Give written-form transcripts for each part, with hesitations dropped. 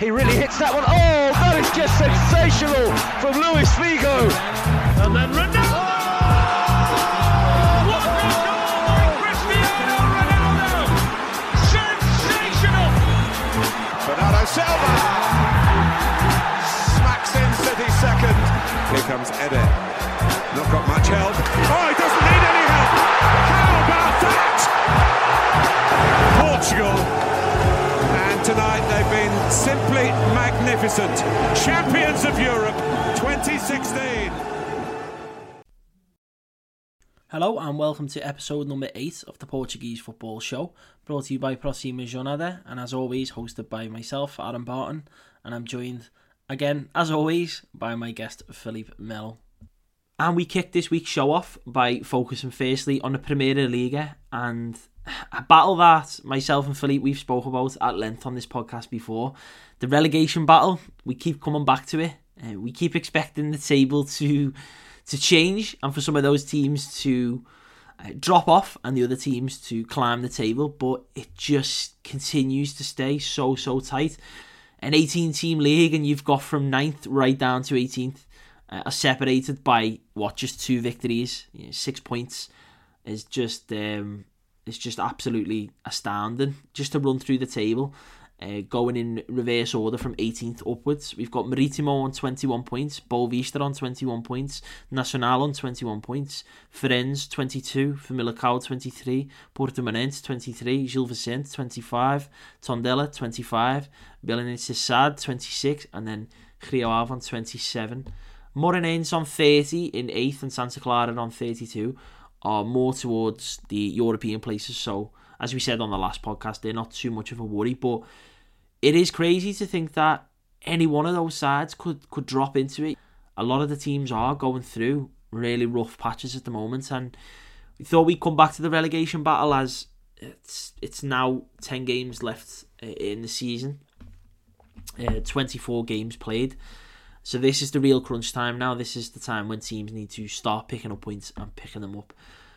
He really hits that one. Oh, that is just sensational from Luis Figo. And then Ronaldo. What a goal by Cristiano Ronaldo. Sensational. Bernardo Silva smacks in City's second. Here comes Eder. Not got much help. Oh, he doesn't need any help. How about that? Portugal. Tonight they've been simply magnificent, champions of Europe 2016. Hello and welcome to episode number 8 of the Portuguese Football Show, brought to you by Proxima Jornada, and as always hosted by myself, Adam Barton, and I'm joined again as always by my guest Filipe Melo. And we kicked this week's show off by focusing firstly on the Primeira Liga, and a battle that myself and Filipe, we've spoke about at length on this podcast before. The relegation battle, we keep coming back to it. We keep expecting the table to change and for some of those teams to drop off and the other teams to climb the table. But it just continues to stay so tight. An 18-team league, and you've got from 9th right down to 18th are separated by, what, just 2 victories. 6 points is just... It's just absolutely astounding. Just to run through the table, going in reverse order from 18th upwards, we've got Marítimo on 21 points, Boavista on 21 points, Nacional on 21 points, Ferense 22, Famalicão 23, Portimonense 23, Gil Vicente 25, Tondela 25, Belenenses 26, and then Rio Ave on 27. Moreirense on 30 in 8th and Santa Clara on 32. Are more towards the European places, so as we said on the last podcast, they're not too much of a worry, but it is crazy to think that any one of those sides could drop into it. A lot of the teams are going through really rough patches at the moment, and we thought we'd come back to the relegation battle as it's now 10 games left in the season, 24 games played. So this is the real crunch time now. This is the time when teams need to start picking up points and picking them up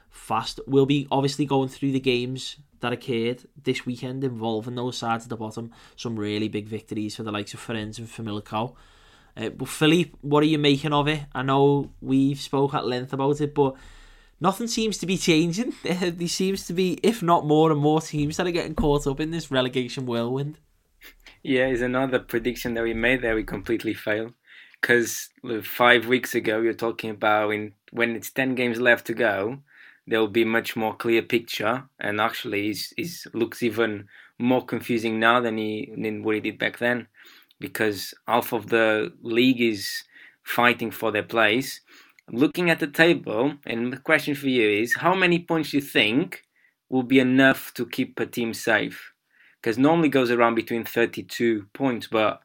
fast. We'll be obviously going through the games that occurred this weekend involving those sides at the bottom. Some really big victories for the likes of Ferenc and Famalicão. But Filipe, what are you making of it? I know we've spoke at length about it, but nothing seems to be changing. There seems to be, if not more and more teams that are getting caught up in this relegation whirlwind. Yeah, it's another prediction that we made that we completely failed. Because 5 weeks ago, we were talking about when it's 10 games left to go, there'll be much more clear picture. And actually, it looks even more confusing now than what he did back then. Because half of the league is fighting for their place. Looking at the table, and the question for you is, how many points do you think will be enough to keep a team safe? Because normally it goes around between 32 points, but...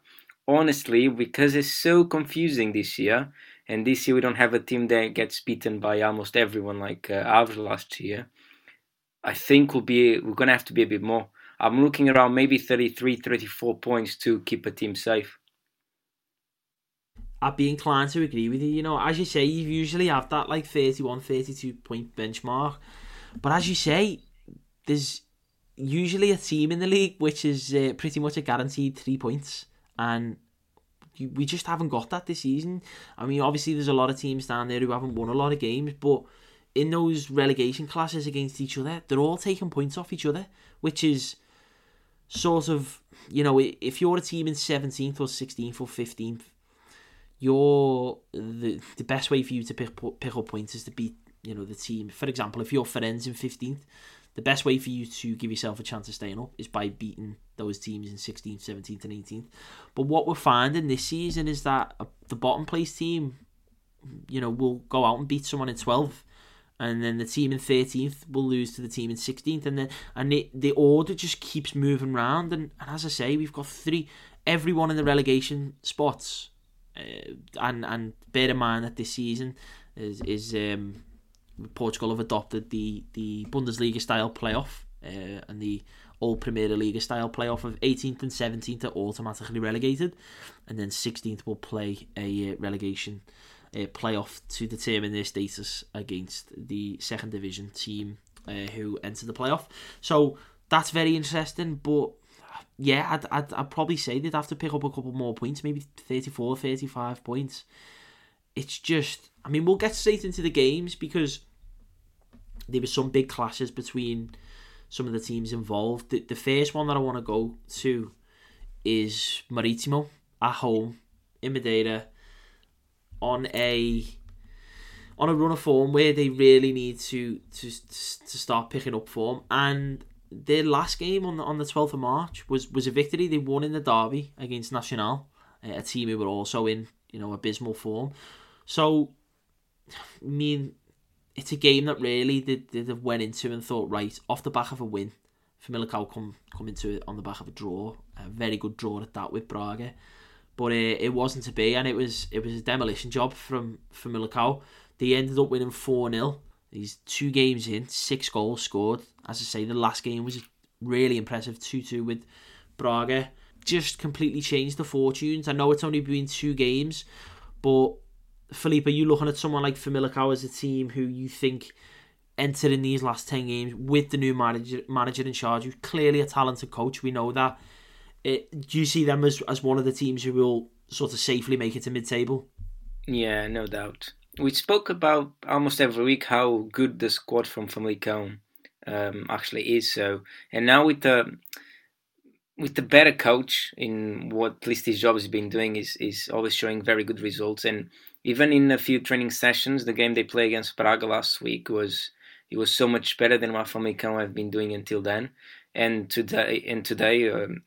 honestly, because it's so confusing this year, and this year we don't have a team that gets beaten by almost everyone like Aves last year, I think we're going to have to be a bit more. I'm looking around maybe 33, 34 points to keep a team safe. I'd be inclined to agree with you. You know, as you say, you usually have that like 31, 32 point benchmark. But as you say, there's usually a team in the league which is pretty much a guaranteed 3 points. And we just haven't got that this season. I mean, obviously there's a lot of teams down there who haven't won a lot of games, but in those relegation clashes against each other, they're all taking points off each other, which is sort of, you know, if you're a team in 17th or 16th or 15th, the best way for you to pick up points is to beat, you know, the team. For example, if you're Ferenc in 15th, the best way for you to give yourself a chance of staying up is by beating those teams in 16th, 17th and 18th. But what we're finding this season is that the bottom place team, you know, will go out and beat someone in 12th, and then the team in 13th will lose to the team in 16th, and then the order just keeps moving round. And as I say, we've got everyone in the relegation spots, and bear in mind that this season is Portugal have adopted the Bundesliga style playoff and the old Primeira Liga style playoff of 18th and 17th are automatically relegated, and then 16th will play a relegation playoff to determine their status against the second division team who enter the playoff. So that's very interesting, but yeah, I'd probably say they'd have to pick up a couple more points, maybe 34, 35 points. It's just, I mean, we'll get straight into the games because there were some big clashes between some of the teams involved. The first one that I want to go to is Marítimo at home in Madeira on a run of form where they really need to start picking up form. And their last game on the 12th of March was a victory. They won in the derby against Nacional, a team who were also in, you know, abysmal form. So, I mean, it's a game that really they went into and thought, right, off the back of a win, Famalicão come into it on the back of a draw, a very good draw at that with Braga. But it wasn't to be, and it was a demolition job from Famalicão. They ended up winning 4-0. These two games in, 6 goals scored. As I say, the last game was really impressive, 2-2 with Braga. Just completely changed the fortunes. I know it's only been 2 games, but Felipe, are you looking at someone like Famalicão as a team who you think entered in these last 10 games with the new manager in charge, who's clearly a talented coach? We know that. Do you see them as one of the teams who will sort of safely make it to mid-table? Yeah, no doubt. We spoke about almost every week how good the squad from Famalicão actually is. So, and now with the better coach in what at least his job has been doing is always showing very good results. And even in a few training sessions, the game they played against Braga last week was so much better than what Famalicão have been doing until then. And today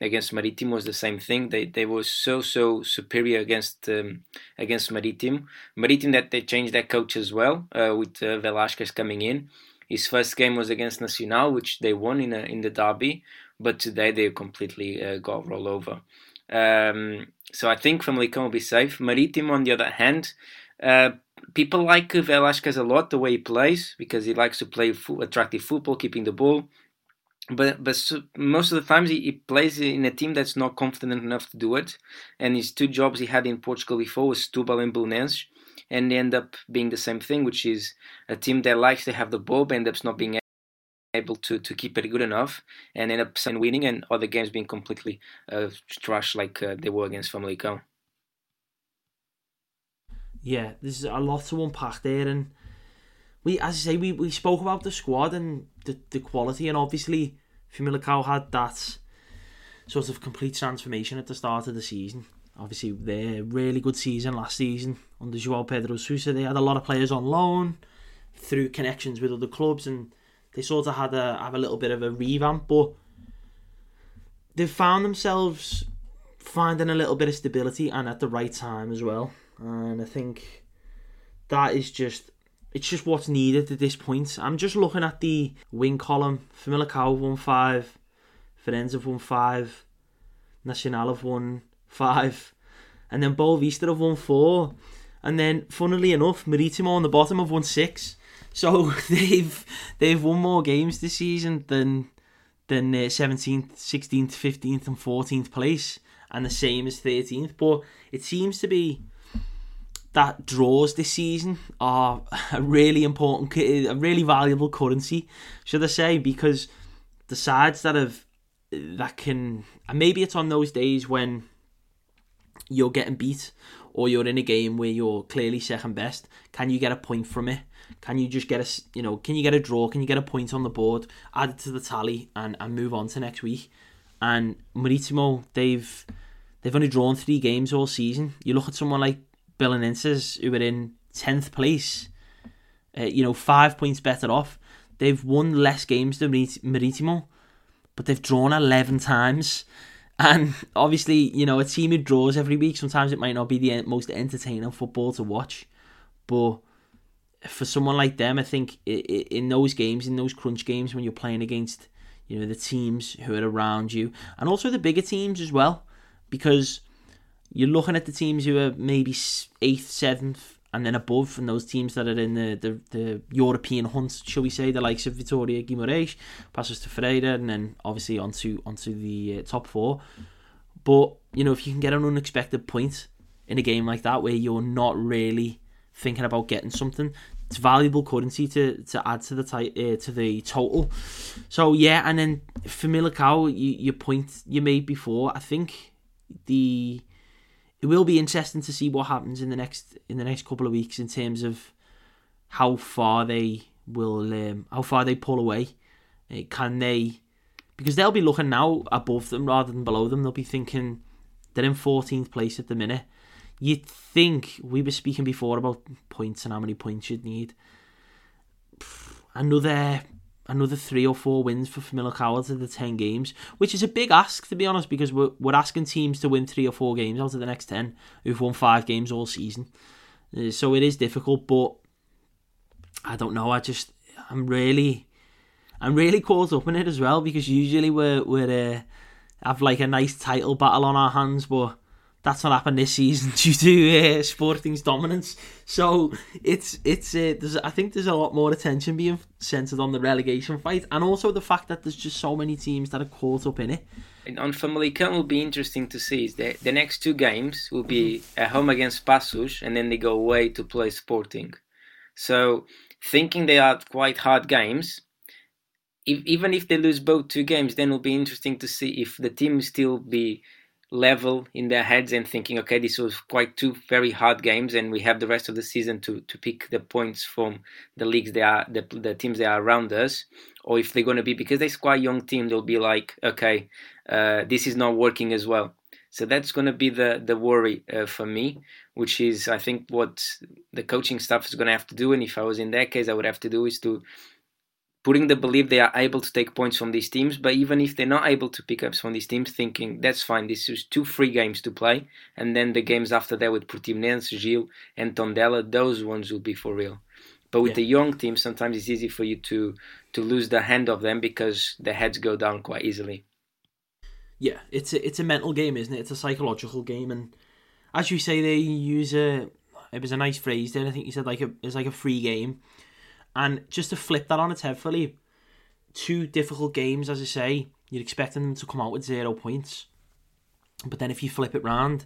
against Marítimo was the same thing. They were so superior against Marítimo. Marítimo that they changed their coach as well with Velasquez coming in. His first game was against Nacional, which they won in the derby. But today they completely got rolled over. So I think Famalicão will be safe. Marítimo, on the other hand, people like Velasquez a lot, the way he plays, because he likes to play attractive football, keeping the ball. But most of the times he plays in a team that's not confident enough to do it. And his two jobs he had in Portugal before was Setúbal and Belenenses. And they end up being the same thing, which is a team that likes to have the ball but ends up not being able to keep it good enough and end up winning and other games being completely trash like they were against Famalicão. Yeah, there's a lot to unpack there, and we spoke about the squad and the quality, and obviously Famalicão had that sort of complete transformation at the start of the season. Obviously their really good season last season under João Pedro Sousa, they had a lot of players on loan through connections with other clubs, and they sort of had a little bit of a revamp, but they've found themselves finding a little bit of stability and at the right time as well. And I think that is just what's needed at this point. I'm just looking at the win column. Famalicão have won 5, Ferense have won 5, Nacional have won 5, and then Boavista have won 4. And then, funnily enough, Marítimo on the bottom have won 6. So they've won more games this season than 17th, 16th, 15th and 14th place, and the same as 13th. But it seems to be that draws this season are a really valuable currency, should I say? Because the sides and maybe it's on those days when you're getting beat, or you're in a game where you're clearly second best, can you get a point from it? Can you just get can you get a draw? Can you get a point on the board, add it to the tally and move on to next week? And Marítimo, they've only drawn 3 games all season. You look at someone like Belenenses, who are in 10th place, 5 points better off. They've won less games than Marítimo, but they've drawn 11 times. And obviously, a team who draws every week, sometimes it might not be the most entertaining football to watch. But for someone like them, I think in those games, in those crunch games, when you're playing against, the teams who are around you, and also the bigger teams as well, because you're looking at the teams who are maybe 8th, 7th, and then above, and those teams that are in the European hunt, shall we say, the likes of Vitória de Guimarães, Paços de Ferreira, and then obviously onto the top 4. But, if you can get an unexpected point in a game like that where you're not really thinking about getting something, it's valuable currency to add to the to the total. So yeah, and then for Famalicão, your point you made before, I think it will be interesting to see what happens in the next couple of weeks in terms of how far they will pull away. Can they? Because they'll be looking now above them rather than below them. They'll be thinking they're in 14th place at the minute. You'd think, we were speaking before about points and how many points you'd need. Another 3 or 4 wins for Famalicão out of the 10 games, which is a big ask, to be honest, because we're asking teams to win 3 or 4 games out of the next 10 who've won 5 games all season. So it is difficult, but I don't know. I'm really caught up in it as well, because usually we're have like a nice title battle on our hands, but that's not happened this season due to Sporting's dominance. So I think there's a lot more attention being centred on the relegation fight, and also the fact that there's just so many teams that are caught up in it. And on Famalicão, will be interesting to see is that the next 2 games will be at home against Paços, and then they go away to play Sporting. So thinking they are quite hard games. Even if they lose both 2 games, then it'll be interesting to see if the team will still be level in their heads and thinking, okay, this was quite 2 very hard games, and we have the rest of the season to pick the points from the leagues they are, the teams that are around us, or if they're going to be, because they're quite young team, they'll be like, okay, this is not working as well. So that's going to be the worry for me, which is, I think, what the coaching staff is going to have to do, and if I was in their case, I would have to do is to putting the belief they are able to take points from these teams, but even if they're not able to pick up from these teams, thinking, that's fine, this is 2 free games to play, and then the games after that with Portimonense, Gil, and Tondela, those ones will be for real. But with the young team, sometimes it's easy for you to lose the hand of them because the heads go down quite easily. Yeah, it's a mental game, isn't it? It's a psychological game, and as you say, they use it was a nice phrase there, I think you said it's like a free game. And just to flip that on its head, Philippe, 2 difficult games, as I say, you're expecting them to come out with 0 points. But then if you flip it round,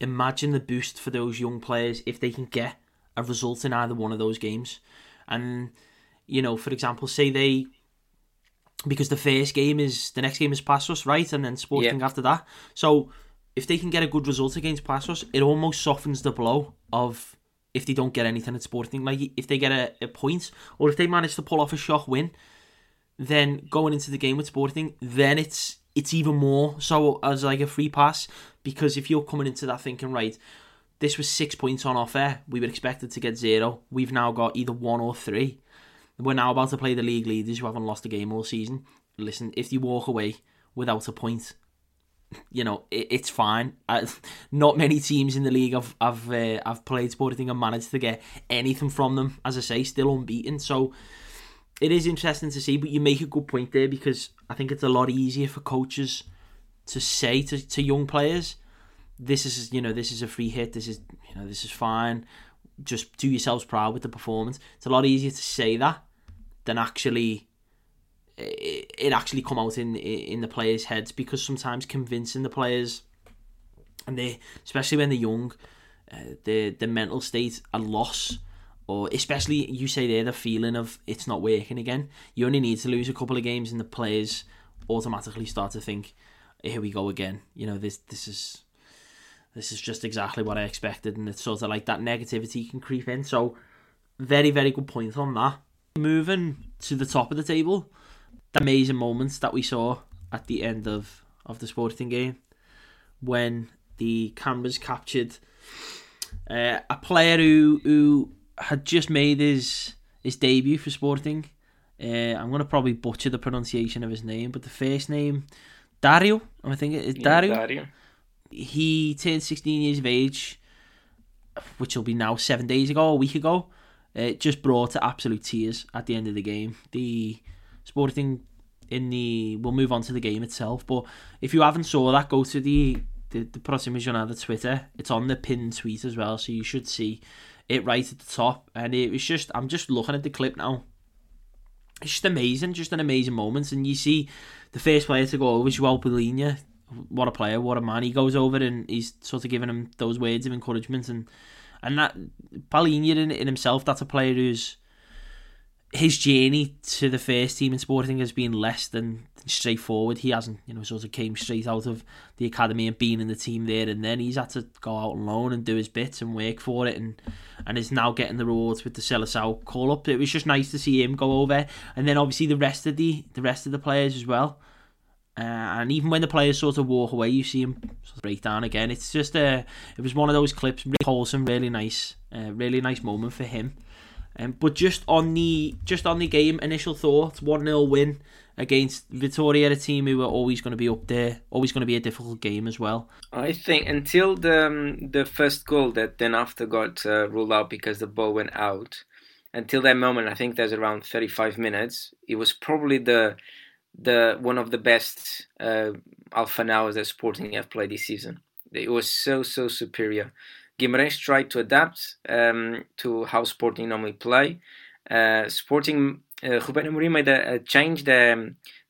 imagine the boost for those young players if they can get a result in either one of those games. And, you know, for example, say they... Because the next game is Paços, right? And then Sporting after that. So if they can get a good result against Paços, it almost softens the blow of... if they don't get anything at Sporting, like if they get a point, or if they manage to pull off a shock win, then going into the game with Sporting, then it's even more so as like a free pass, because if you're coming into that thinking, right, this was 6 points on offer, we were expected to get 0, we've now got either 1 or 3, we're now about to play the league leaders who haven't lost a game all season. Listen, if you walk away without a point, you know, it's fine. Not many teams in the league I've played Sporting and managed to get anything from them. As I say, still unbeaten. So it is interesting to see. But you make a good point there, because I think it's a lot easier for coaches to say to young players, this is a free hit. This is fine. Just do yourselves proud with the performance. It's a lot easier to say that than actually. It actually come out in the players' heads, because sometimes convincing the players, and they, especially when they're young, the mental state a loss, or especially you say there the feeling of it's not working again. You only need to lose a couple of games, and the players automatically start to think, here we go again. You know, this is just exactly what I expected, and it's sort of like that negativity can creep in. So, very, very good point on that. Moving to the top of the table. The amazing moments that we saw at the end of the Sporting game, when the cameras captured a player who had just made his debut for Sporting. I'm going to probably butcher the pronunciation of his name, but the first name, Dario, I think it is. Dario. He turned 16 years of age, which will be now 7 days ago, a week ago. It just brought to absolute tears at the end of the game. Sporting we'll move on to the game itself, but if you haven't saw that, go to the Próxima Jornada Twitter. It's on the pinned tweet as well, so you should see it right at the top. And it was just, I'm just looking at the clip now. It's just amazing, just an amazing moment. And you see the first player to go over is João Palhinha. What a player, what a man. He goes over and he's sort of giving him those words of encouragement, and And that Palhinha in himself, that's a player who's his journey to the first team in Sporting has been less than straightforward. He hasn't, sort of came straight out of the academy and been in the team there and then. He's had to go out on loan and do his bits and work for it, and is now getting the rewards with the Seleção call up. It was just nice to see him go over, and then obviously the rest of the players as well. And even when the players sort of walk away, you see him sort of break down again. It's just it was one of those clips, really wholesome, really nice moment for him. But just on the game, initial thoughts: 1-0 win against Vitória, a team who were always going to be up there, always going to be a difficult game as well. I think until the first goal that then after got ruled out because the ball went out. Until that moment, I think there's around 35 minutes. It was probably the one of the best half an hours that Sporting have played this season. It was so superior. Guimarães tried to adapt to how Sporting normally play. Sporting, Ruben Amorim made a change that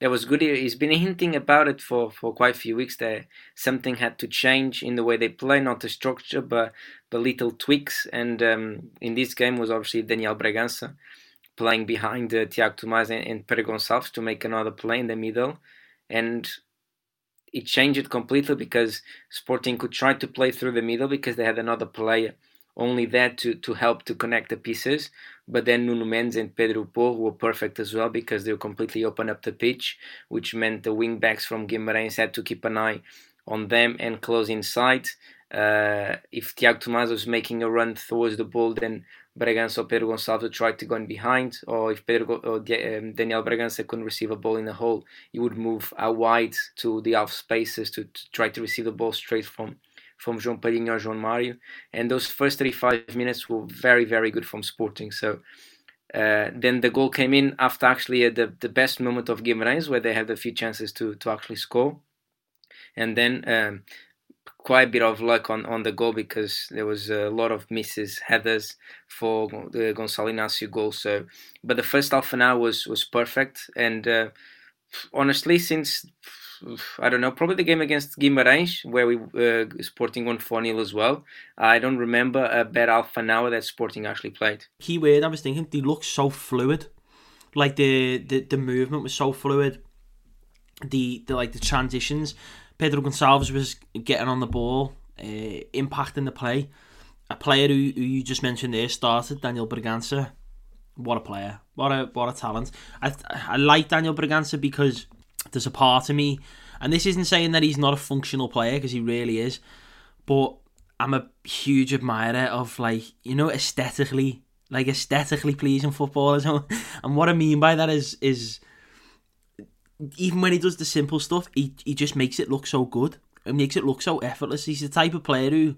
was good. He's been hinting about it for quite a few weeks, that something had to change in the way they play, not the structure, but the little tweaks. And in this game was obviously Daniel Bragança playing behind Tiago Tomás and Pedro Gonçalves to make another play in the middle. And it changed it completely, because Sporting could try to play through the middle because they had another player only there to help to connect the pieces. But then Nuno Mendes and Pedro Porro were perfect as well, because they completely opened up the pitch, which meant the wing-backs from Guimarães had to keep an eye on them and close inside. If Tiago Tomás was making a run towards the ball, then Bragança or Pedro Gonçalves tried to go in behind, or if Daniel Bragança couldn't receive a ball in the hole, he would move out wide to the half spaces to try to receive the ball straight from João Palhinha or João Mário. And those first 35 minutes were very, very good from Sporting. So then the goal came in after actually the best moment of Guimarães, where they had a few chances to actually score. And then quite a bit of luck on the goal, because there was a lot of misses, headers for the Gonçalo Inácio goal. So, but the first half an hour was perfect. And honestly, since, I don't know, probably the game against Guimarães, where we Sporting won 4-0 as well, I don't remember a better half an hour that Sporting actually played. Key word I was thinking, they looked so fluid. Like the movement was so fluid. The transitions. Pedro Gonçalves was getting on the ball, impacting the play. A player who you just mentioned there started, Daniel Bragança. What a player. What a talent. I like Daniel Bragança because there's a part of me, and this isn't saying that he's not a functional player, because he really is, but I'm a huge admirer of, aesthetically pleasing footballers. And what I mean by that is even when he does the simple stuff, he just makes it look so good. It makes it look so effortless. He's the type of player who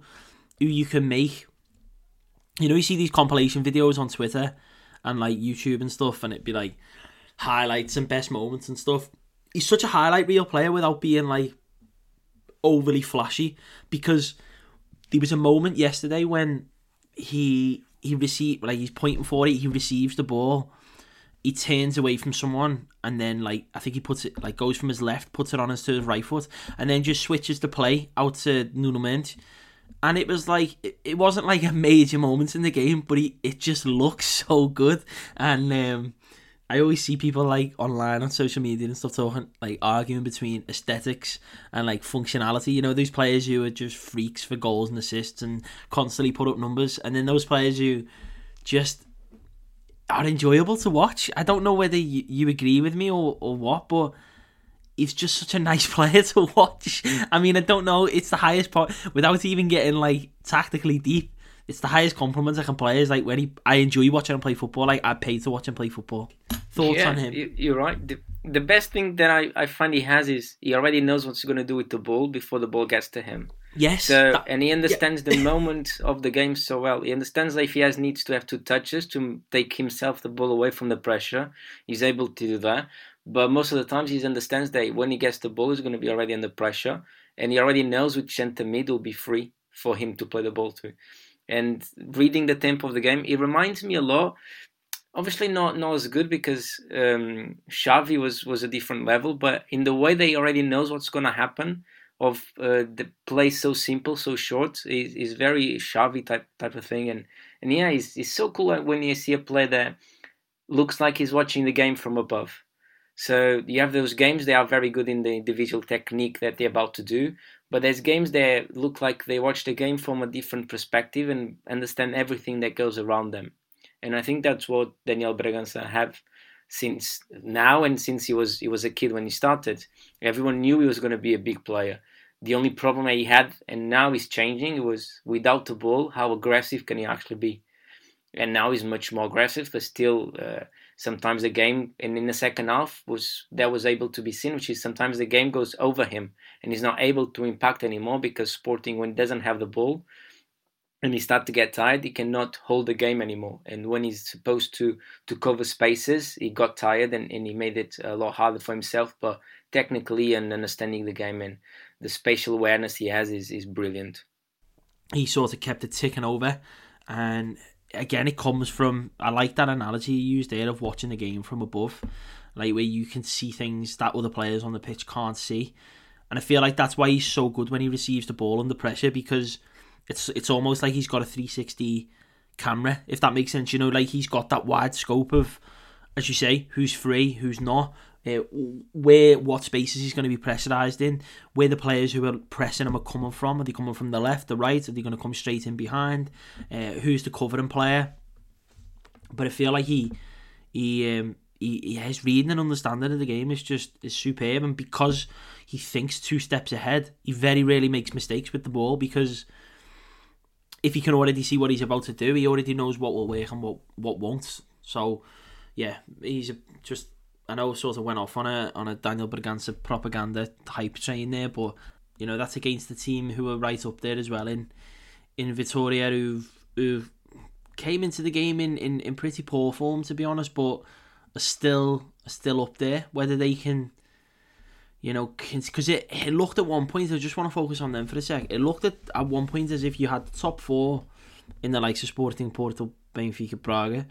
you can make. You see these compilation videos on Twitter and YouTube and stuff, and it'd be highlights and best moments and stuff. He's such a highlight reel player without being overly flashy, because there was a moment yesterday when he received, he's pointing for it, he receives the ball. He turns away from someone, and then I think he puts it goes from his left, puts it on his right foot, and then just switches the play out to Nuno Mendes. And it was it wasn't a major moment in the game, but it just looks so good. And I always see people online on social media and stuff talking arguing between aesthetics and functionality. Those players who are just freaks for goals and assists and constantly put up numbers, and then those players who just are enjoyable to watch. I don't know whether you agree with me or what, but he's just such a nice player to watch. I mean, I don't know, it's the highest part, without even getting tactically deep, it's the highest compliment I can play is when I enjoy watching him play football. I pay to watch him play football. Thoughts on him? You're right. The best thing that I find he has is he already knows what he's going to do with the ball before the ball gets to him. Yes. So, and he understands the moment of the game so well. He understands that if he needs to have two touches to take himself the ball away from the pressure, he's able to do that. But most of the times he understands that when he gets the ball, he's going to be already under pressure. And he already knows which centre mid will be free for him to play the ball to. And reading the tempo of the game, it reminds me a lot. Obviously not as good, because Xavi was a different level, but in the way that he already knows what's going to happen of the play so simple, so short. He's very Xavi type of thing, and yeah, it's so cool when you see a player that looks like he's watching the game from above. So you have those games, they are very good in the individual technique that they're about to do, but there's games that look like they watch the game from a different perspective and understand everything that goes around them. And I think that's what Daniel Bragança have since now and since he was a kid when he started. Everyone knew he was going to be a big player. The only problem that he had, and now he's changing, it was without the ball, how aggressive can he actually be? And now he's much more aggressive, but still sometimes the game, and in the second half, that was able to be seen, which is sometimes the game goes over him, and he's not able to impact anymore because Sporting, when he doesn't have the ball, and he starts to get tired, he cannot hold the game anymore. And when he's supposed to cover spaces, he got tired and he made it a lot harder for himself, but technically and understanding the game and the spatial awareness he has is brilliant. He sort of kept it ticking over, and again, it comes from, I like that analogy you used there of watching the game from above, like where you can see things that other players on the pitch can't see. And I feel like that's why he's so good when he receives the ball under pressure, because it's almost like he's got a 360 camera, if that makes sense. You know, like he's got that wide scope of, as you say, who's free, who's not, what spaces he's going to be pressurised in, where the players who are pressing him are coming from. Are they coming from the left, the right? Are they going to come straight in behind? Who's the covering player? But I feel like his reading and understanding of the game is superb, and because he thinks two steps ahead, he very rarely makes mistakes with the ball, because if he can already see what he's about to do, he already knows what will work and what won't. So yeah, I know I sort of went off on a Daniel Bragança propaganda hype train there, but you know, that's against the team who are right up there as well in Vitória, who came into the game in pretty poor form, to be honest, but are still up there. Whether they can, you know, because it looked at one point, I just want to focus on them for a sec, it looked at one point as if you had the top four in the likes of Sporting, Porto, Benfica, Braga,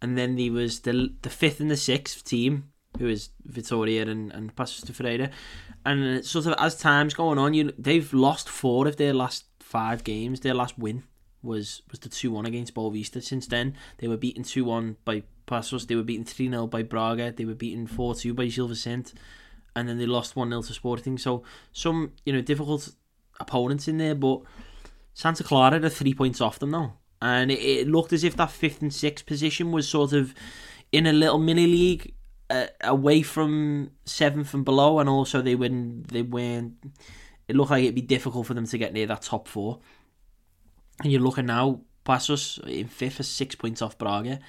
and then there was the fifth and the sixth team, who is Vitória and Paços de Ferreira. And sort of as time's going on, they've lost four of their last five games. Their last win was the 2-1 against Boavista. Since then, they were beaten 2-1 by Paços. They were beaten 3-0 by Braga. They were beaten 4-2 by Gil Vicente. And then they lost 1-0 to Sporting. So some, you know, difficult opponents in there. But Santa Clara are 3 points off them now. And it looked as if that fifth and sixth position was sort of in a little mini-league, away from seventh and below, and also they weren't. It looked like it'd be difficult for them to get near that top four. And you're looking now, Paços in fifth is 6 points off Braga,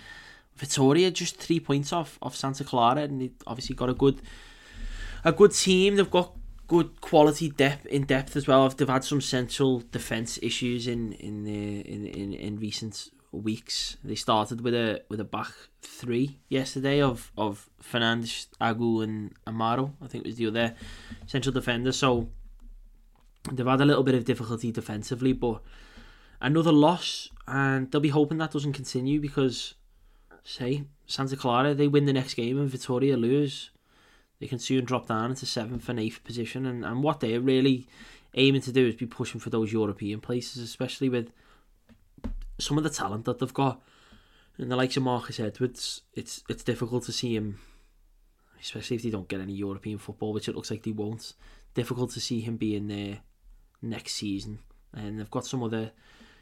Vitória just 3 points off Santa Clara, and they obviously got a good team. They've got good quality depth as well. They've had some central defence issues in recent weeks. They started with a back three yesterday of Fernandes, Agu and Amaro, I think it was the other central defender, so they've had a little bit of difficulty defensively, but another loss, and they'll be hoping that doesn't continue, because say Santa Clara, they win the next game and Vitória lose, they can soon drop down into 7th and 8th position, and what they're really aiming to do is be pushing for those European places, especially with some of the talent that they've got. And the likes of Marcus Edwards, it's difficult to see him, especially if they don't get any European football, which it looks like they won't, difficult to see him be in there next season. And they've got some other,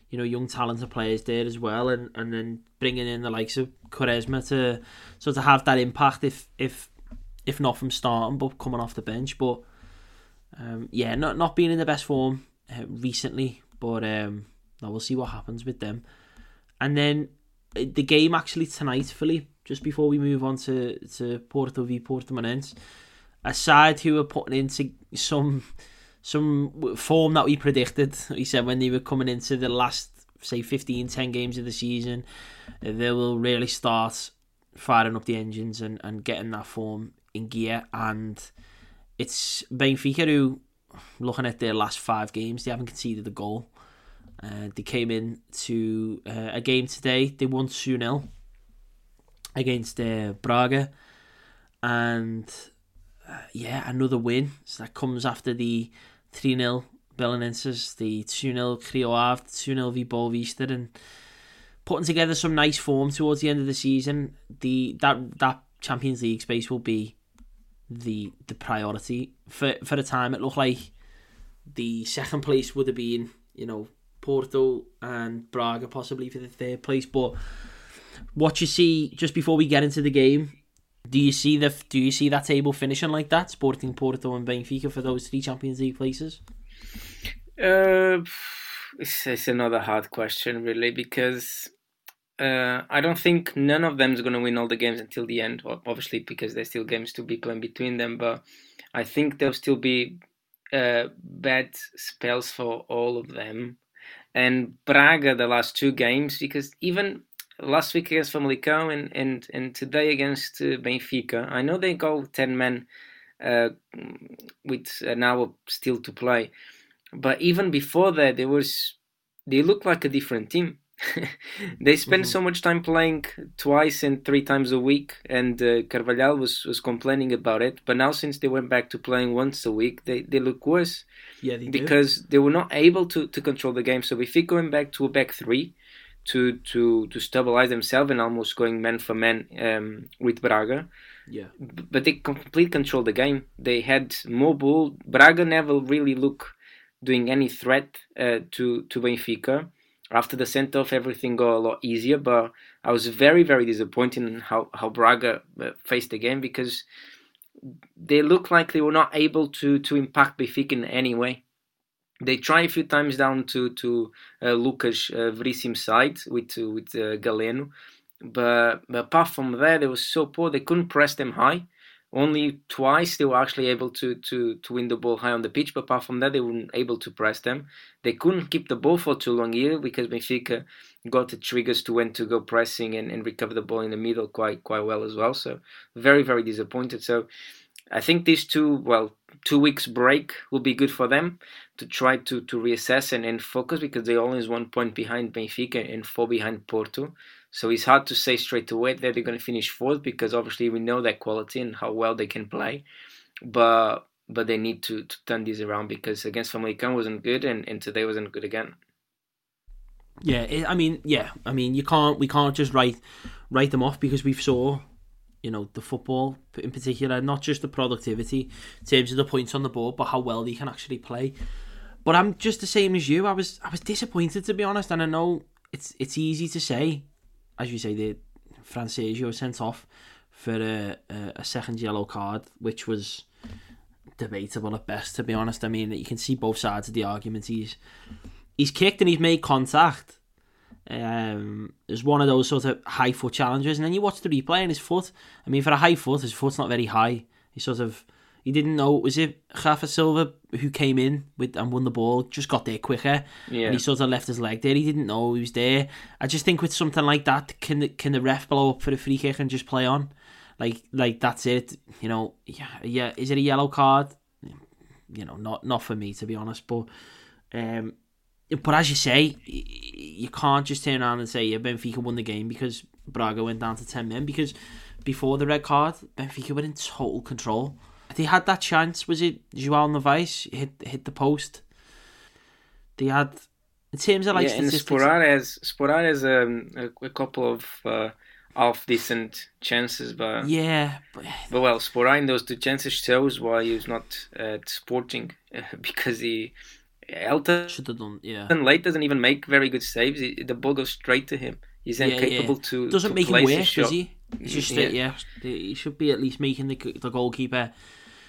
you know, young talented players there as well, and then bringing in the likes of Quaresma to sort of have that impact, if not from starting, but coming off the bench. But yeah, not being in the best form recently, but now we'll see what happens with them. And then the game actually tonight, Philippe, just before we move on to Porto v Portimonense, a side who were putting into some form that we predicted. We said when they were coming into the last, say, 15, 10 games of the season, they will really start firing up the engines and getting that form in gear. And it's Benfica who, looking at their last five games, they haven't conceded a goal. They came in to a game today, they won 2-0 against Braga, and yeah, another win. So that comes after the 3-0 Belenenses, the 2-0 Rio Ave, 2-0 v Boavista, and putting together some nice form towards the end of the season. That Champions League space will be the priority for a time. It looked like the second place would have been, you know, Porto and Braga possibly for the third place. But what you see just before we get into the game, do you see that table finishing like that? Sporting, Porto, and Benfica for those three Champions League places. It's another hard question, really, because I don't think none of them is going to win all the games until the end, obviously, because there's still games to be played between them. But I think there'll still be bad spells for all of them. And Braga, the last two games, because even last week against Famalicão and today against Benfica, I know they go 10 men with an hour still to play. But even before that, they looked like a different team. They spent so much time playing twice and three times a week, and Carvalhal was complaining about it. But now, since they went back to playing once a week, they look worse. Yeah, they do. Because they were not able to control the game. So we think going back to a back three to stabilize themselves and almost going man for man with Braga. Yeah. But they completely controlled the game. They had more ball. Braga never really looked doing any threat to Benfica. After the send-off, everything got a lot easier, but I was very, very disappointed in how Braga faced the game, because they looked like they were not able to impact Benfica in any way. They tried a few times down to Lucas Veríssim's side with Galeno, but apart from there, they were so poor. They couldn't press them high. Only twice they were actually able to win the ball high on the pitch, but apart from that, they weren't able to press them. They couldn't keep the ball for too long either, because Benfica got the triggers to when to go pressing and recover the ball in the middle quite well as well. So very, very disappointed. So I think these 2 weeks break will be good for them to try to reassess and focus, because they're always 1 point behind Benfica and 4 behind Porto. So it's hard to say straight away that they're going to finish fourth, because obviously we know their quality and how well they can play. But they need to turn this around, because against Famalicão wasn't good and today wasn't good again. Yeah, I mean we can't just write them off, because we've saw, you know, the football in particular, not just the productivity in terms of the points on the board, but how well they can actually play. But I'm just the same as you. I was disappointed, to be honest, and I know it's easy to say. As you say, the Francesio was sent off for a second yellow card, which was debatable at best, to be honest. I mean, you can see both sides of the argument. He's kicked and he's made contact. It's one of those sort of high foot challenges, and then you watch the replay and his foot. I mean, for a high foot, his foot's not very high. He didn't know. Was it Rafa Silva who came in with and won the ball, just got there quicker, and he sort of left his leg there. He didn't know he was there. I just think with something like that, can the ref blow up for a free kick and just play on? Like that's it, you know? Yeah. Is it a yellow card? You know, not for me, to be honest. But as you say, you can't just turn around and say Benfica won the game because Braga went down to 10 men, because before the red card, Benfica were in total control. They had that chance. Was it João Novaes hit the post? They had, in terms of like statistics. Sporane has a couple of half decent chances, but yeah, but Sporane, those two chances shows why he's not at Sporting, because he Elton should have done. Yeah, and late doesn't even make very good saves. The ball goes straight to him. He's incapable to doesn't to make place him worse, does he? It's just he should be at least making the goalkeeper.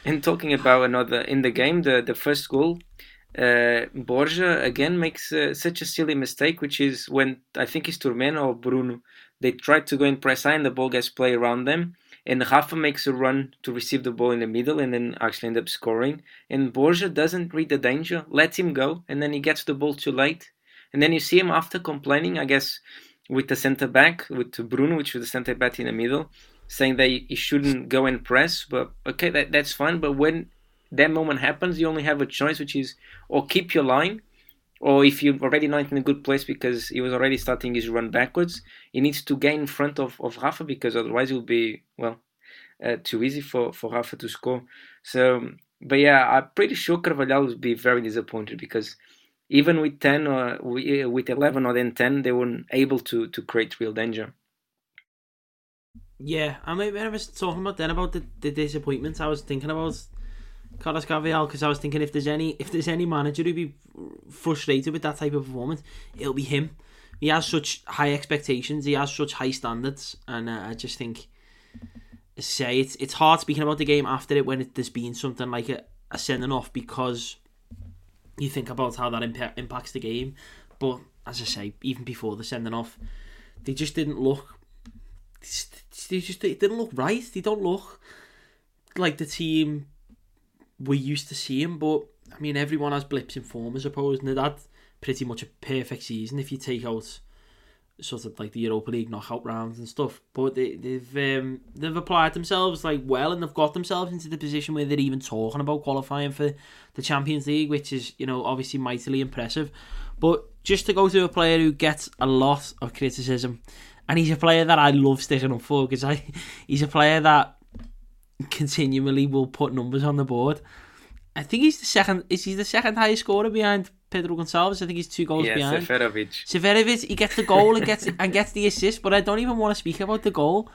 And talking about another in the game, the first goal, Borja again makes such a silly mistake, which is when I think it's Turmena or Bruno, they try to go and press high and the ball gets played around them, and Rafa makes a run to receive the ball in the middle and then actually end up scoring, and Borja doesn't read the danger, lets him go, and then he gets the ball too late, and then you see him after complaining, I guess, with the centre-back, with Bruno, which was the centre-back in the middle, saying that he shouldn't go and press. But okay, that's fine. But when that moment happens, you only have a choice, which is or keep your line, or if you're already not in a good place because he was already starting his run backwards, he needs to get in front of Rafa, because otherwise it will be, too easy for Rafa to score. So But yeah, I'm pretty sure Carvalhal would be very disappointed because even with 10 or with 11 or then 10, they weren't able to create real danger. Yeah, I mean, when I was talking about then about the disappointments, I was thinking about Carlos Carvalhal because I was thinking if there's any manager who'd be frustrated with that type of performance, it'll be him. He has such high expectations, he has such high standards, and I just think, say it's hard speaking about the game after it when there's been something like a sending off because you think about how that impacts the game. But as I say, even before the sending off, they just didn't look. They didn't look right. They don't look like the team we used to seeing. But I mean, everyone has blips in form, I suppose, and that pretty much a perfect season if you take out sort of like the Europa League knockout rounds and stuff. But they've applied themselves like well, and they've got themselves into the position where they're even talking about qualifying for the Champions League, which is, you know, obviously mightily impressive. But just to go to a player who gets a lot of criticism, and he's a player that I love sticking up for because he's a player that continually will put numbers on the board. I think he's the second highest scorer behind Pedro Gonçalves. I think he's 2 goals behind. Seferovic, he gets the goal and gets the assist, but I don't even want to speak about the goal.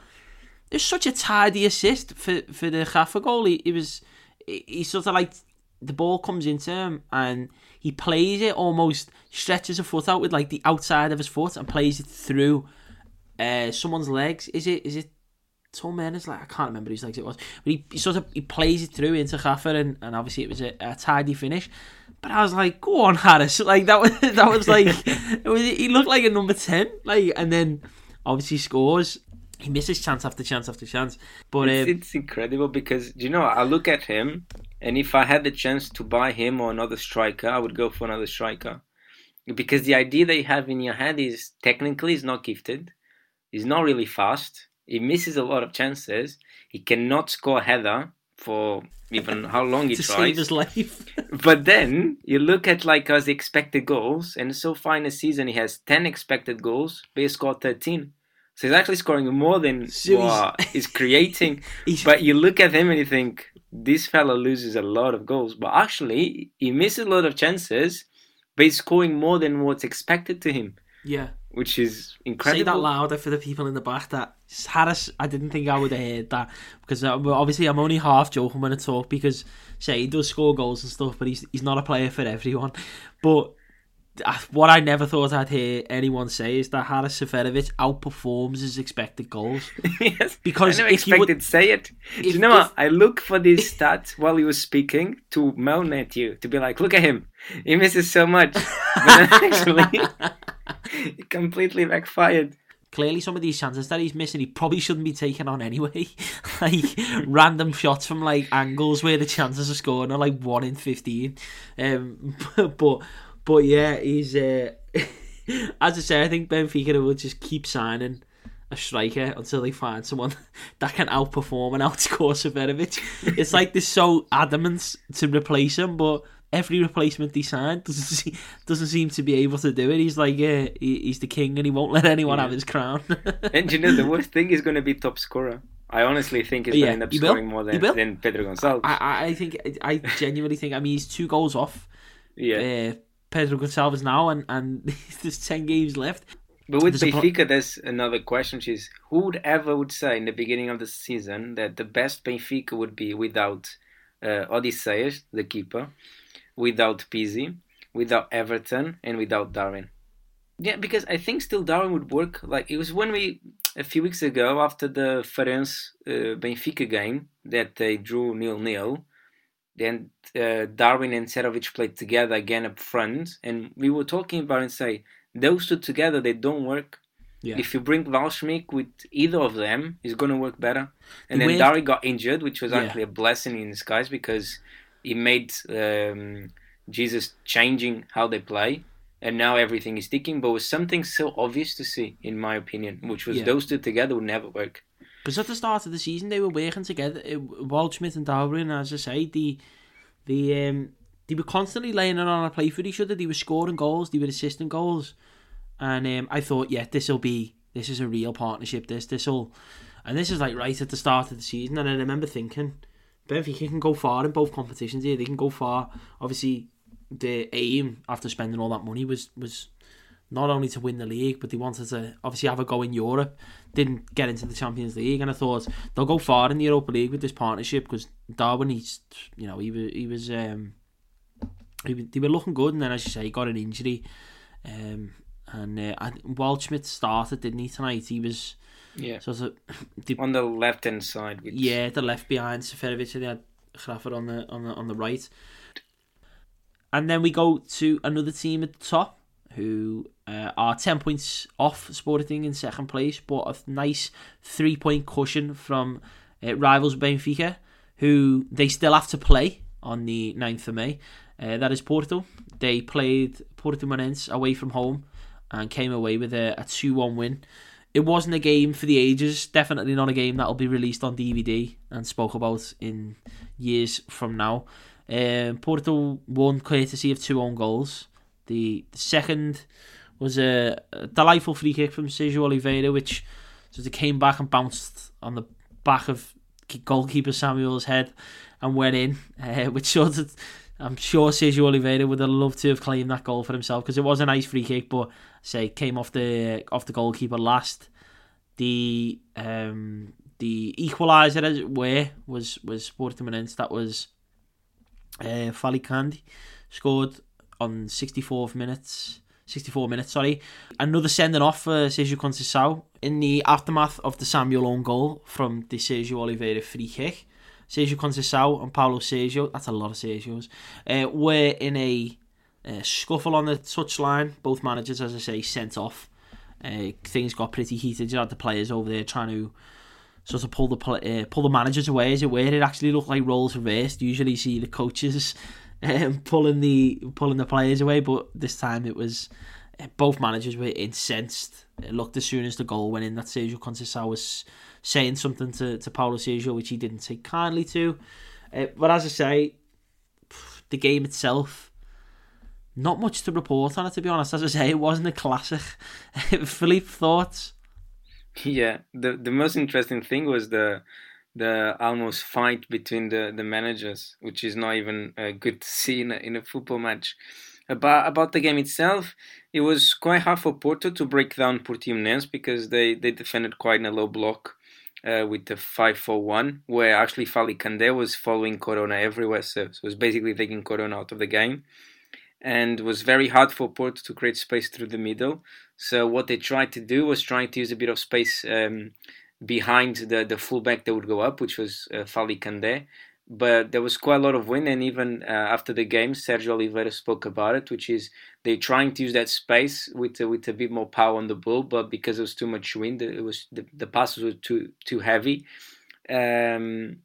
It's such a tidy assist for the Rafa goal. He sort of like, the ball comes into him and he plays it, almost stretches a foot out with like the outside of his foot and plays it through someone's legs. Is it Tom Menes? Like, I can't remember whose legs it was, but he plays it through into Rafa, and obviously it was a tidy finish. But I was like, go on, Haris. Like, that was like, he looked like a number 10. Like, and then obviously scores. He misses chance after chance after chance. But it's incredible because, you know, I look at him, and if I had the chance to buy him or another striker, I would go for another striker. Because the idea they have in your head is technically he's not gifted. He's not really fast. He misses a lot of chances. He cannot score a header for even how long he to tries save his life. But then you look at like his expected goals, and so far in a season he has 10 expected goals, but he scored 13, so he's actually scoring more than he's creating. But you look at him and you think, this fella loses a lot of goals, but actually he misses a lot of chances, but he's scoring more than what's expected to him. Yeah, which is incredible. Say that louder for the people in the back. That Haris, I didn't think I would have heard that, because obviously I'm only half joking when I talk, because say he does score goals and stuff, but he's not a player for everyone. But what I never thought I'd hear anyone say is that Haris Seferovic outperforms his expected goals. Yes, because I never expected to say it. I look for these stats while he was speaking to moan at you, to be like, look at him, he misses so much. But actually, it completely backfired. Clearly, some of these chances that he's missing, he probably shouldn't be taking on anyway. Like, random shots from like angles where the chances of scoring are like 1 in 15. But yeah, he's as I say, I think Benfica will just keep signing a striker until they find someone that can outperform and outscore Seferovic. It's like they're so adamant to replace him, but every replacement he signed doesn't seem to be able to do it. He's like, yeah, he's the king, and he won't let anyone have his crown. And you know, the worst thing is going to be top scorer. I honestly think he's going to end up scoring more than Pedro Gonçalves. I genuinely think. I mean, he's 2 goals off. Yeah, Pedro Gonçalves now, and there's 10 games left. But with Benfica, there's another question, which is, who would ever would say in the beginning of the season that the best Benfica would be without Odysseus, the keeper, without Pizzi, without Everton, and without Darwin? Yeah, because I think still Darwin would work. Like, it was when we, a few weeks ago, after the Ferense Benfica game, that they drew 0-0, then Darwin and Seferovic played together again up front, and we were talking about it and say, those two together, they don't work. Yeah. If you bring Waldschmidt with either of them, it's going to work better. And then Darwin got injured, which was actually a blessing in disguise, because he made Jesus changing how they play, and now everything is ticking. But it was something so obvious to see, in my opinion, which was those two together would never work. Because at the start of the season, they were working together. Waldschmidt and Darwin, as I say, they were constantly laying it on a play for each other. They were scoring goals, they were assisting goals. And I thought, this is a real partnership. This is like right at the start of the season. And I remember thinking, Benfica can go far in both competitions here. They can go far. Obviously, the aim after spending all that money was not only to win the league, but they wanted to obviously have a go in Europe. Didn't get into the Champions League, and I thought they'll go far in the Europa League with this partnership, because Darwin, they were looking good, and then, as you say, he got an injury. And Waldschmidt started, didn't he, tonight? He was... Yeah. So on the left-hand side. Which... Yeah, the left behind Seferovic, and they had Crawford on the right. And then we go to another team at the top, who are 10 points off Sporting in second place, but a nice 3-point cushion from rivals Benfica, who they still have to play on the 9th of May. That is Porto. They played Portimonense away from home and came away with a 2-1 win. It wasn't a game for the ages, definitely not a game that'll be released on DVD and spoke about in years from now. Porto won courtesy of 2 own goals. The second was a delightful free kick from Sergio Oliveira, which sort of came back and bounced on the back of goalkeeper Samuel's head and went in, which sort of... I'm sure Sergio Oliveira would have loved to have claimed that goal for himself, because it was a nice free kick, but came off the goalkeeper last. The equaliser, as it were, was Portimonense. That was Fali Candé scored on 64 minutes. Another sending off for Sergio Conceição in the aftermath of the Samuel own goal from the Sergio Oliveira free kick. Sergio Conceição and Paulo Sergio, that's a lot of Sergios, were in a scuffle on the touchline. Both managers, as I say, sent off. Things got pretty heated. You had the players over there trying to sort of pull the managers away, as it were. It actually looked like roles reversed. Usually you see the coaches pulling the players away, but this time it was both managers were incensed. It looked as soon as the goal went in that Sergio Conceição was saying something to Paulo Sergio, which he didn't take kindly to. But as I say, the game itself, not much to report on it, to be honest. As I say, it wasn't a classic. Philippe, thoughts? Yeah, the most interesting thing was the almost fight between the managers, which is not even good to see in a football match. About the game itself, it was quite hard for Porto to break down Portimonense, because they defended quite in a low block. With the 5-4-1, where actually Fali Candé was following Corona everywhere, so was basically taking Corona out of the game, and was very hard for Porto to create space through the middle. So what they tried to do was trying to use a bit of space behind the fullback that would go up, which was Fali Candé, but there was quite a lot of wind, and even after the game, Sergio Oliveira spoke about it, which is they're trying to use that space with a bit more power on the ball, but because there was too much wind, it was the passes were too heavy. They end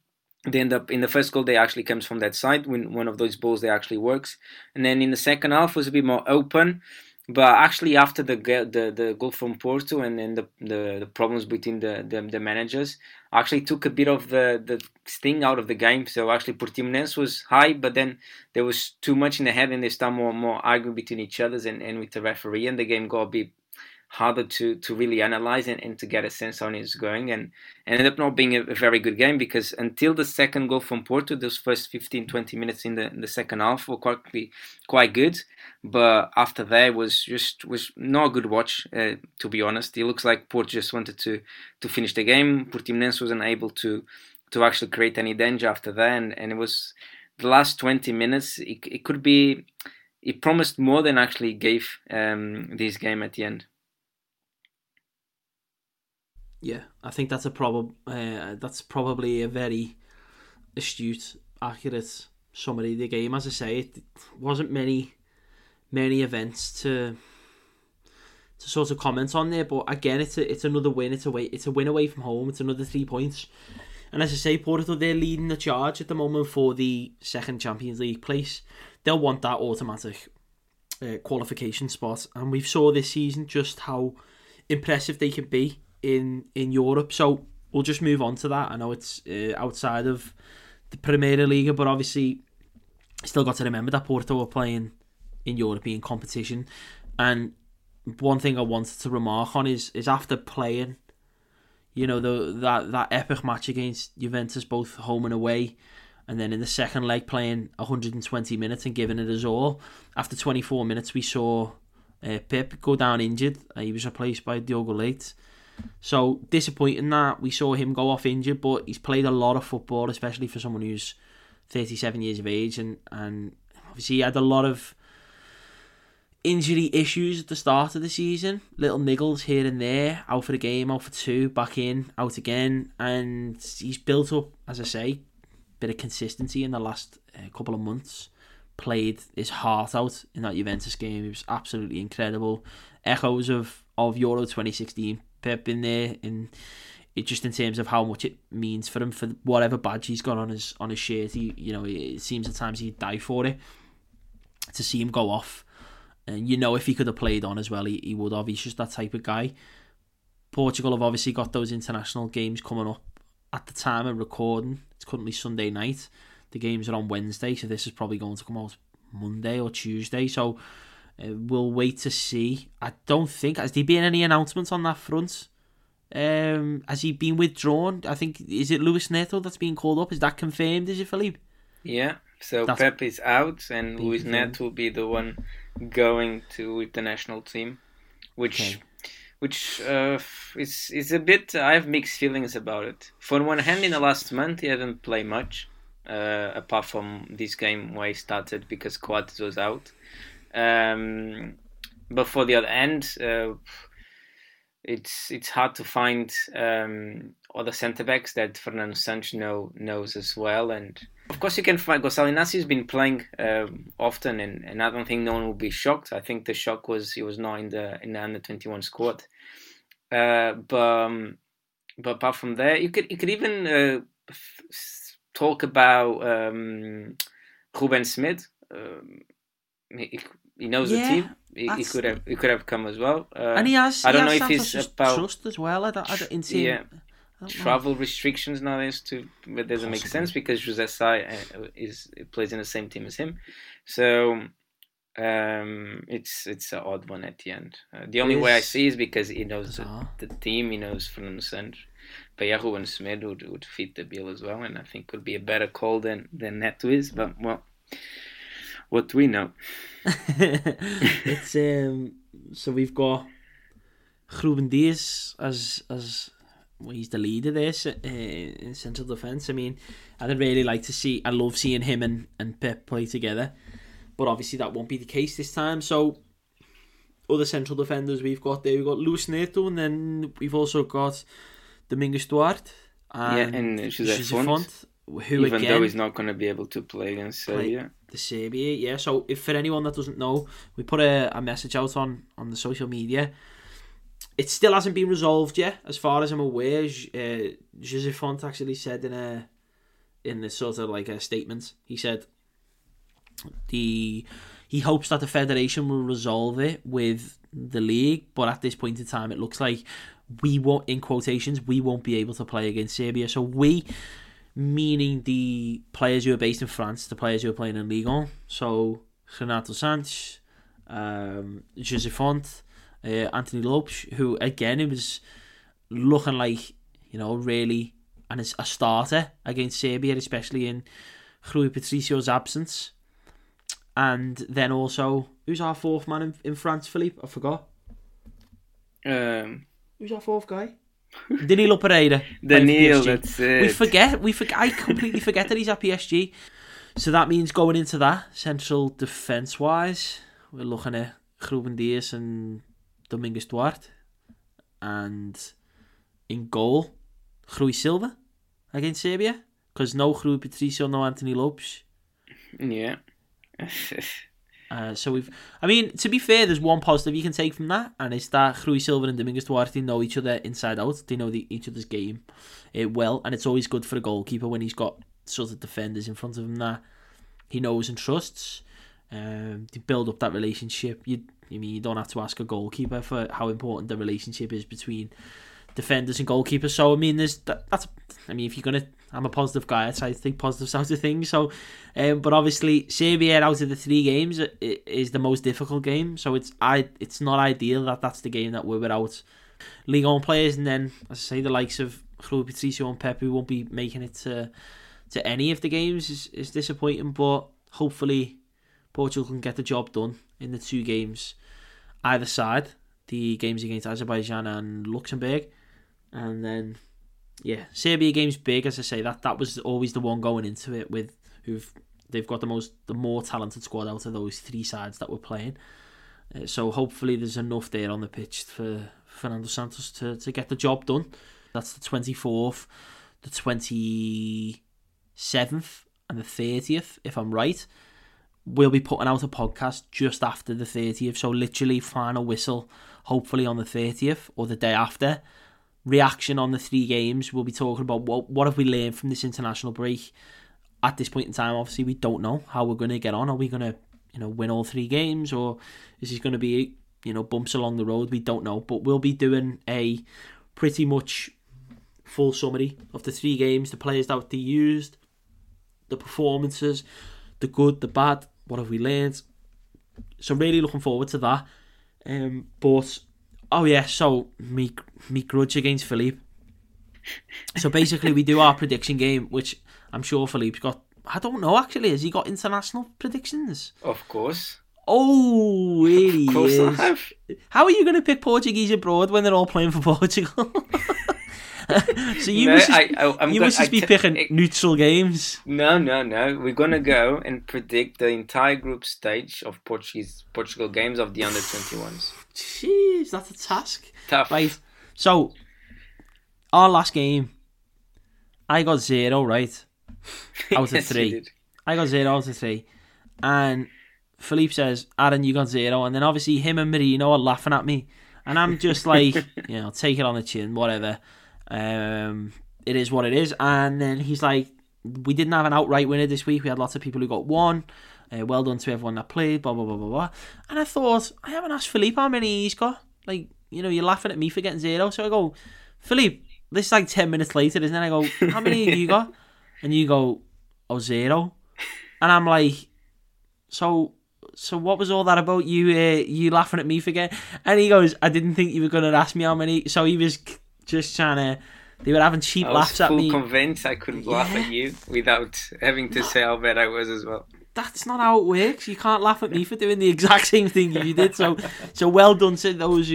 up in the first goal. They actually comes from that side when one of those balls that actually works, and then in the second half was a bit more open. But actually, after the goal from Porto and then the problems between the managers, actually took a bit of the sting out of the game. So actually, Portimonense was high, but then there was too much in the head, and they started more arguing between each other and with the referee, and the game got a bit harder to really analyze and to get a sense on it's going, and ended up not being a very good game, because until the second goal from Porto, those first 15-20 minutes in the second half were quite good, but after that was not a good watch, to be honest. It looks like Porto just wanted to finish the game. Portimonense wasn't able to actually create any danger after that, and it was the last 20 minutes. It could be, it promised more than actually gave this game at the end. Yeah, I think that's a problem. That's probably a very astute, accurate summary of the game. As I say, it wasn't many events to sort of comment on there. But again, it's another win. It's a win away from home. It's another 3 points. And as I say, Porto, they're leading the charge at the moment for the second Champions League place. They'll want that automatic qualification spot. And we've saw this season just how impressive they can be in Europe, so we'll just move on to that. I know it's outside of the Primera Liga, but obviously still got to remember that Porto are playing in European competition. And one thing I wanted to remark on is after playing, you know, that epic match against Juventus, both home and away, and then in the second leg playing 120 minutes and giving it his all. After 24 minutes we saw Pip go down injured. He was replaced by Diogo Leite. So disappointing that we saw him go off injured, but he's played a lot of football, especially for someone who's 37 years of age, and obviously he had a lot of injury issues at the start of the season, little niggles here and there, out for the game, out for two, back in, out again, and he's built up, as I say, a bit of consistency in the last couple of months. Played his heart out in that Juventus game. It was absolutely incredible. Echoes of Euro 2016 Pep in there, and it just in terms of how much it means for him, for whatever badge he's got on his shirt. He, you know, it seems at times he'd die for it. To see him go off. And you know, if he could have played on as well, he would have. He's just that type of guy. Portugal have obviously got those international games coming up. At the time of recording, it's currently Sunday night. The games are on Wednesday, so this is probably going to come out Monday or Tuesday. So we'll wait to see. I don't think, has there been any announcements on that front? Has he been withdrawn? I think, is it Luis Neto that's been called up? Is that confirmed? Is it, Philippe? Yeah, so that's Pep is out and Luis Neto will be the one going to international team, which is a bit. I have mixed feelings about it. For one hand, in the last month he haven't played much, apart from this game where he started because Coates was out. But for the other hand, it's hard to find other centre backs that Fernando Santos knows as well. And of course you can find Gonçalo Inácio has been playing often, and I don't think no one will be shocked. I think the shock was he was not in the under-21 squad. But apart from there, you could even talk about Ruben Smith. He knows the team. He could have come as well. And he has. I don't know if he's about trust as well. Travel restrictions nowadays too, but doesn't make sense because José Sá plays in the same team as him. So it's an odd one at the end. The only way I see is because he knows the team, he knows Fernando Santos. But yeah, Ruben Smith would fit the bill as well, and I think could be a better call than Neto is. But well, what do we know? It's so we've got Ruben Dias as. Well, he's the leader there in central defence. I mean, I'd really like to see... I love seeing him and Pep play together. But obviously that won't be the case this time. So, other central defenders we've got there. We've got Luis Neto, and then we've also got Domingos Duarte. And José Fonte. Who, even again, though he's not going to be able to play against Serbia. So, if for anyone that doesn't know, we put a message out on the social media. It still hasn't been resolved yet, as far as I'm aware. José Fonte actually said in the sort of like a statement, he said he hopes that the federation will resolve it with the league, but at this point in time, it looks like we won't, in quotations, we won't be able to play against Serbia. So we, meaning the players who are based in France, the players who are playing in Ligue 1, so Renato Sanches, José Fonte. Anthony Lopes, who again it was looking like, you know, really, and is a starter against Serbia, especially in Rui Patricio's absence. And then also, who's our fourth man in France, Philippe? I forgot. Who's our fourth guy? Danilo Pereira. Danilo, that's it. We forget. I completely forget that he's at PSG. So that means going into that central defence wise, we're looking at Ruben Dias and Domingos Duarte, and in goal, Rui Silva against Serbia, because no Rui Patricio, no Anthony Lopes. Yeah. To be fair, there's one positive you can take from that, and it's that Rui Silva and Domingos Duarte know each other inside out. They know each other's game well, and it's always good for a goalkeeper when he's got sort of defenders in front of him that he knows and trusts. To build up that relationship, you don't have to ask a goalkeeper for how important the relationship is between defenders and goalkeepers. So I mean, if you're gonna, I'm a positive guy. I try to think positive out of things. So, but obviously Serbia out of the three games is the most difficult game. So it's not ideal that that's the game that we're without Ligue 1 players, and then as I say, the likes of Rui Patricio and Pep, who won't be making it to to any of the games is disappointing, but hopefully Portugal can get the job done in the two games either side, the games against Azerbaijan and Luxembourg. And then, yeah, Serbia game's big, as I say, that was always the one going into it with they've got the more talented squad out of those three sides that we're playing. So hopefully there's enough there on the pitch for Fernando Santos to get the job done. That's the 24th, the 27th and the 30th, if I'm right. We'll be putting out a podcast just after the 30th, so literally final whistle, hopefully on the 30th or the day after. Reaction on the three games. We'll be talking about what have we learned from this international break. At this point in time, obviously, we don't know how we're going to get on. Are we going to, win all three games, or is this going to be, bumps along the road? We don't know, but we'll be doing a pretty much full summary of the three games, the players that they used, the performances, the good, the bad, what have we learned. So really looking forward to that. So me grudge against Philippe. So basically we do our prediction game, which I'm sure Philippe's got. I don't know, actually, has he got international predictions? Of course. Oh, really? Of course I have. How are you going to pick Portuguese abroad when they're all playing for Portugal? So you must just be picking neutral games. No. We're going to go and predict the entire group stage of Portugal games of the under-21s. Jeez, that's a task. Tough. Right, so, our last game, I got 0, right? Out of 3. Yes, I got 0 out of 3. And Philippe says, Aaron, you got 0. And then obviously him and Marino are laughing at me. And I'm just like, take it on the chin, whatever. It is what it is. And then he's like, we didn't have an outright winner this week. We had lots of people who got one. Well done to everyone that played, blah, blah, blah, blah, blah. And I thought, I haven't asked Philippe how many he's got. Like, you're laughing at me for getting 0. So I go, Philippe, this is like 10 minutes later, isn't it? I go, how many have you got? And you go, 0. And I'm like, so what was all that about you laughing at me for getting... And he goes, I didn't think you were going to ask me how many... So he was just trying to... They were having cheap laughs at me. I was convinced I couldn't laugh at you without having to say how bad I was as well. That's not how it works. You can't laugh at me for doing the exact same thing you did. So well done to those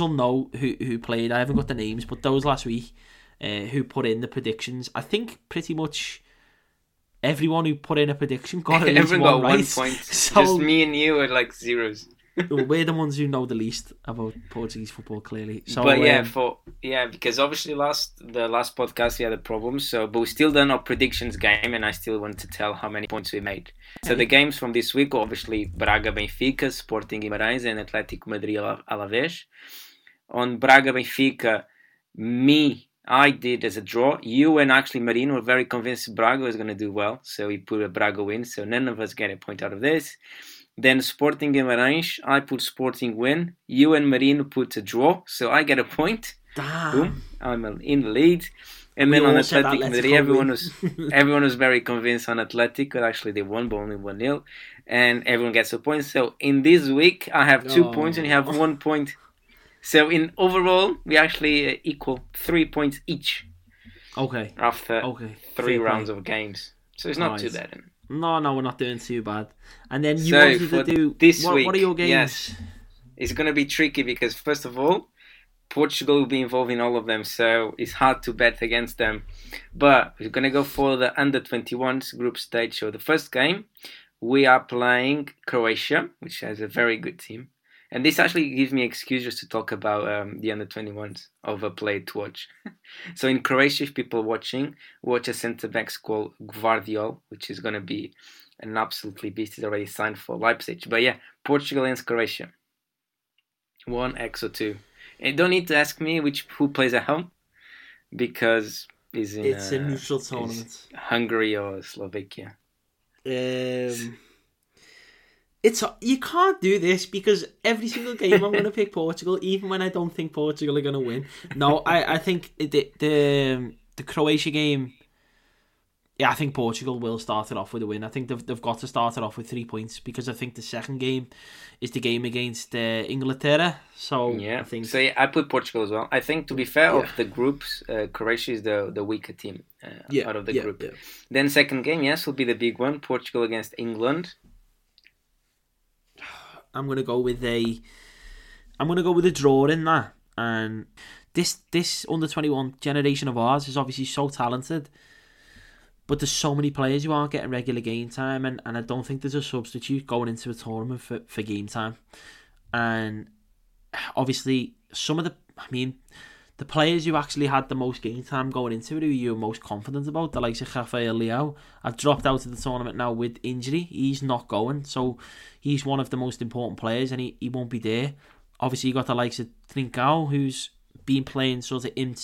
will know who played. I haven't got the names, but those last week who put in the predictions. I think pretty much... Everyone who put in a prediction got at least one right. 1 point. So, just me and you are like zeros. We're the ones who know the least about Portuguese football, clearly. So, but because obviously the last podcast we had a problem. So, but we still done our predictions game, and I still want to tell how many points we made. So the games from this week, obviously Braga, Benfica, Sporting Guimarães, and Atlético Madrid Alavés. On Braga, Benfica, I did as a draw. You and actually Marino were very convinced Braga was going to do well. So we put a Braga win. So none of us get a point out of this. Then Sporting Guimarães, I put Sporting win. You and Marino put a draw. So I get a point. Damn. Boom. I'm in the lead. And then on Atlético Madrid, everyone was very convinced on Atlético. Actually, they won, but only 1-0. And everyone gets a point. So in this week, I have 2 points and you have 1 point. So in overall, we actually equal 3 points each. Okay. After three rounds of games, so it's not too bad. No, we're not doing too bad. And then you wanted to do this week. What are your games? Yes, it's going to be tricky because first of all, Portugal will be involved in all of them, so it's hard to bet against them. But we're going to go for the under-21s group stage. So the first game, we are playing Croatia, which has a very good team. And this actually gives me excuses to talk about the under-21s of a play to watch. So in Croatia, if people watch a centre-back called Gvardiol, which is going to be an absolutely beast. He's already signed for Leipzig. But yeah, Portugal against Croatia. 1-2. And don't need to ask me who plays at home, because it's a neutral tournament. Hungary or Slovakia. You can't do this because every single game I'm going to pick Portugal, even when I don't think Portugal are going to win. No, I think the Croatia game Yeah, I think Portugal will start it off with a win. I think they've got to start it off with 3 points, because I think the second game is the game against Inglaterra. So yeah, I think... so yeah, I put Portugal as well. I think, to be fair, of the groups, Croatia is the weaker team out of the group. Yeah. Then second game, yes, will be the big one. Portugal against England. I'm gonna go with a draw in that. And this under-21 generation of ours is obviously so talented. But there's so many players who aren't getting regular game time, and I don't think there's a substitute going into a tournament for game time. And obviously, the players who actually had the most game time going into it, who you're most confident about, the likes of Rafael Leao, have dropped out of the tournament now with injury. He's not going, so he's one of the most important players, and he won't be there. Obviously, you got the likes of Trincao, who's been playing sort of in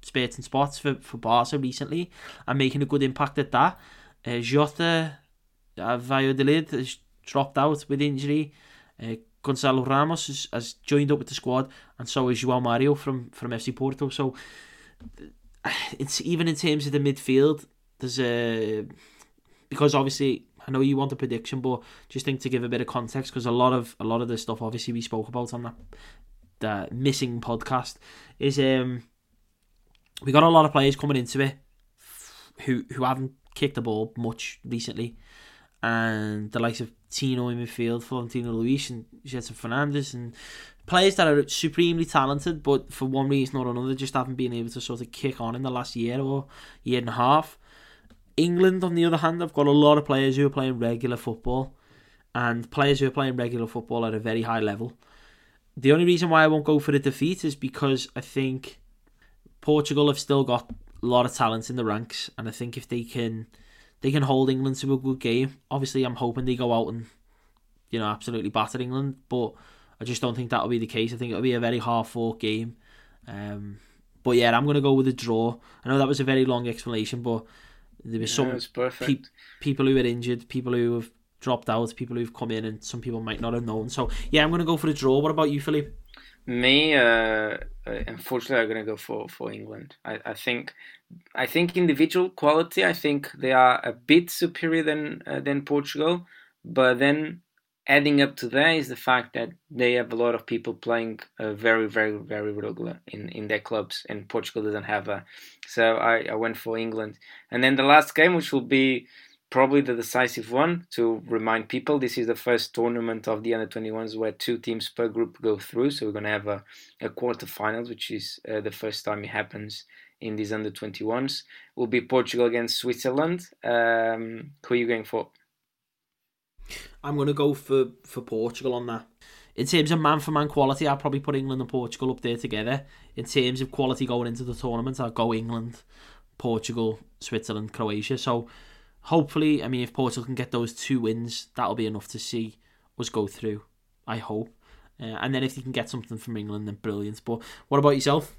spurts and spots for Barca recently, and making a good impact at that. Jota Valladolid has dropped out with injury. Gonzalo Ramos has joined up with the squad, and so is João Mario from FC Porto. So it's even in terms of the midfield, there's because obviously I know you want a prediction, but just think to give a bit of context, because a lot of the stuff obviously we spoke about on the missing podcast is we got a lot of players coming into it who haven't kicked the ball much recently, and the likes of Tino in midfield, Florentino Luis and Jetson Fernandes, and players that are supremely talented but for one reason or another just haven't been able to sort of kick on in the last year or year and a half. England, on the other hand, have got a lot of players who are playing regular football, and players who are playing regular football at a very high level. The only reason why I won't go for a defeat is because I think Portugal have still got a lot of talent in the ranks, and I think if they can hold England to a good game. Obviously, I'm hoping they go out and absolutely batter England, but I just don't think that'll be the case. I think it'll be a very hard-fought game. But yeah, I'm going to go with a draw. I know that was a very long explanation, but there were some people who were injured, people who have dropped out, people who've come in, and some people might not have known. So yeah, I'm going to go for a draw. What about you, Philippe? Me, unfortunately, I'm going to go for England. I think individual quality, I think they are a bit superior than Portugal. But then adding up to that is the fact that they have a lot of people playing very, very, very regular in their clubs, and Portugal doesn't have that. So I went for England. And then the last game, which will be probably the decisive one, to remind people, this is the first tournament of the under-21s where 2 teams per group go through, so we're going to have a quarter-finals, which is the first time it happens in these under-21s. Will be Portugal against Switzerland. Who are you going for? I'm going to go for Portugal on that. In terms of man-for-man quality, I'll probably put England and Portugal up there together. In terms of quality going into the tournament, I'll go England, Portugal, Switzerland, Croatia. So hopefully, I mean, if Portugal can get those 2 wins, that'll be enough to see us go through, I hope. And then if they can get something from England, then brilliant. But what about yourself?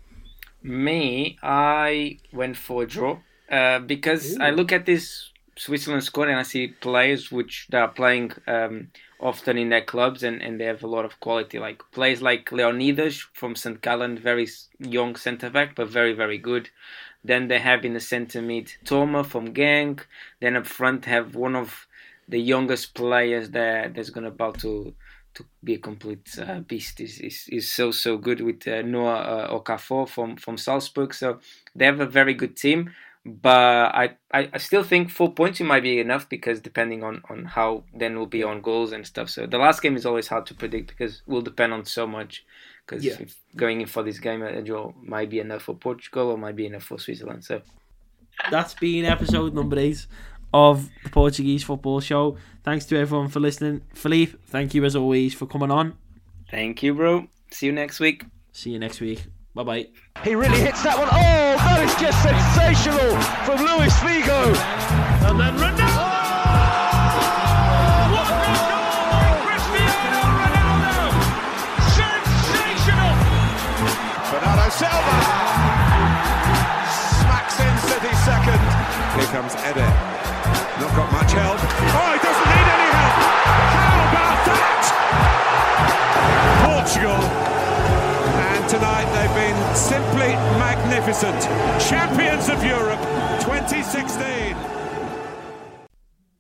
Me, I went for a draw because I look at this Switzerland squad and I see players which they are playing often in their clubs, and they have a lot of quality. Like players like Leonidas from St. Gallen, very young centre-back, but very, very good. Then they have in the centre mid Toma from Genk. Then up front have one of the youngest players that's going about to be a complete beast. Is so good with Noah Okafor from Salzburg. So they have a very good team. But I still think 4 points it might be enough, because depending on how then will be on goals and stuff. So the last game is always hard to predict because it will depend on so much. Because if going in for this game, a draw might be enough for Portugal or might be enough for Switzerland. So that's been episode number 8 of the Portuguese Football Show. Thanks to everyone for listening. Philippe, thank you as always for coming on. Thank you, bro. See you next week. See you next week. Bye-bye. He really hits that one. Oh, that is just sensational from Luis Figo. And then Ronaldo. What a goal by Cristiano Ronaldo. Sensational. Bernardo Silva smacks in City second. Here comes Eder. Not got much help. Oh, he doesn't need any help. How about that? Portugal. And tonight they've been simply magnificent. Champions of Europe 2016.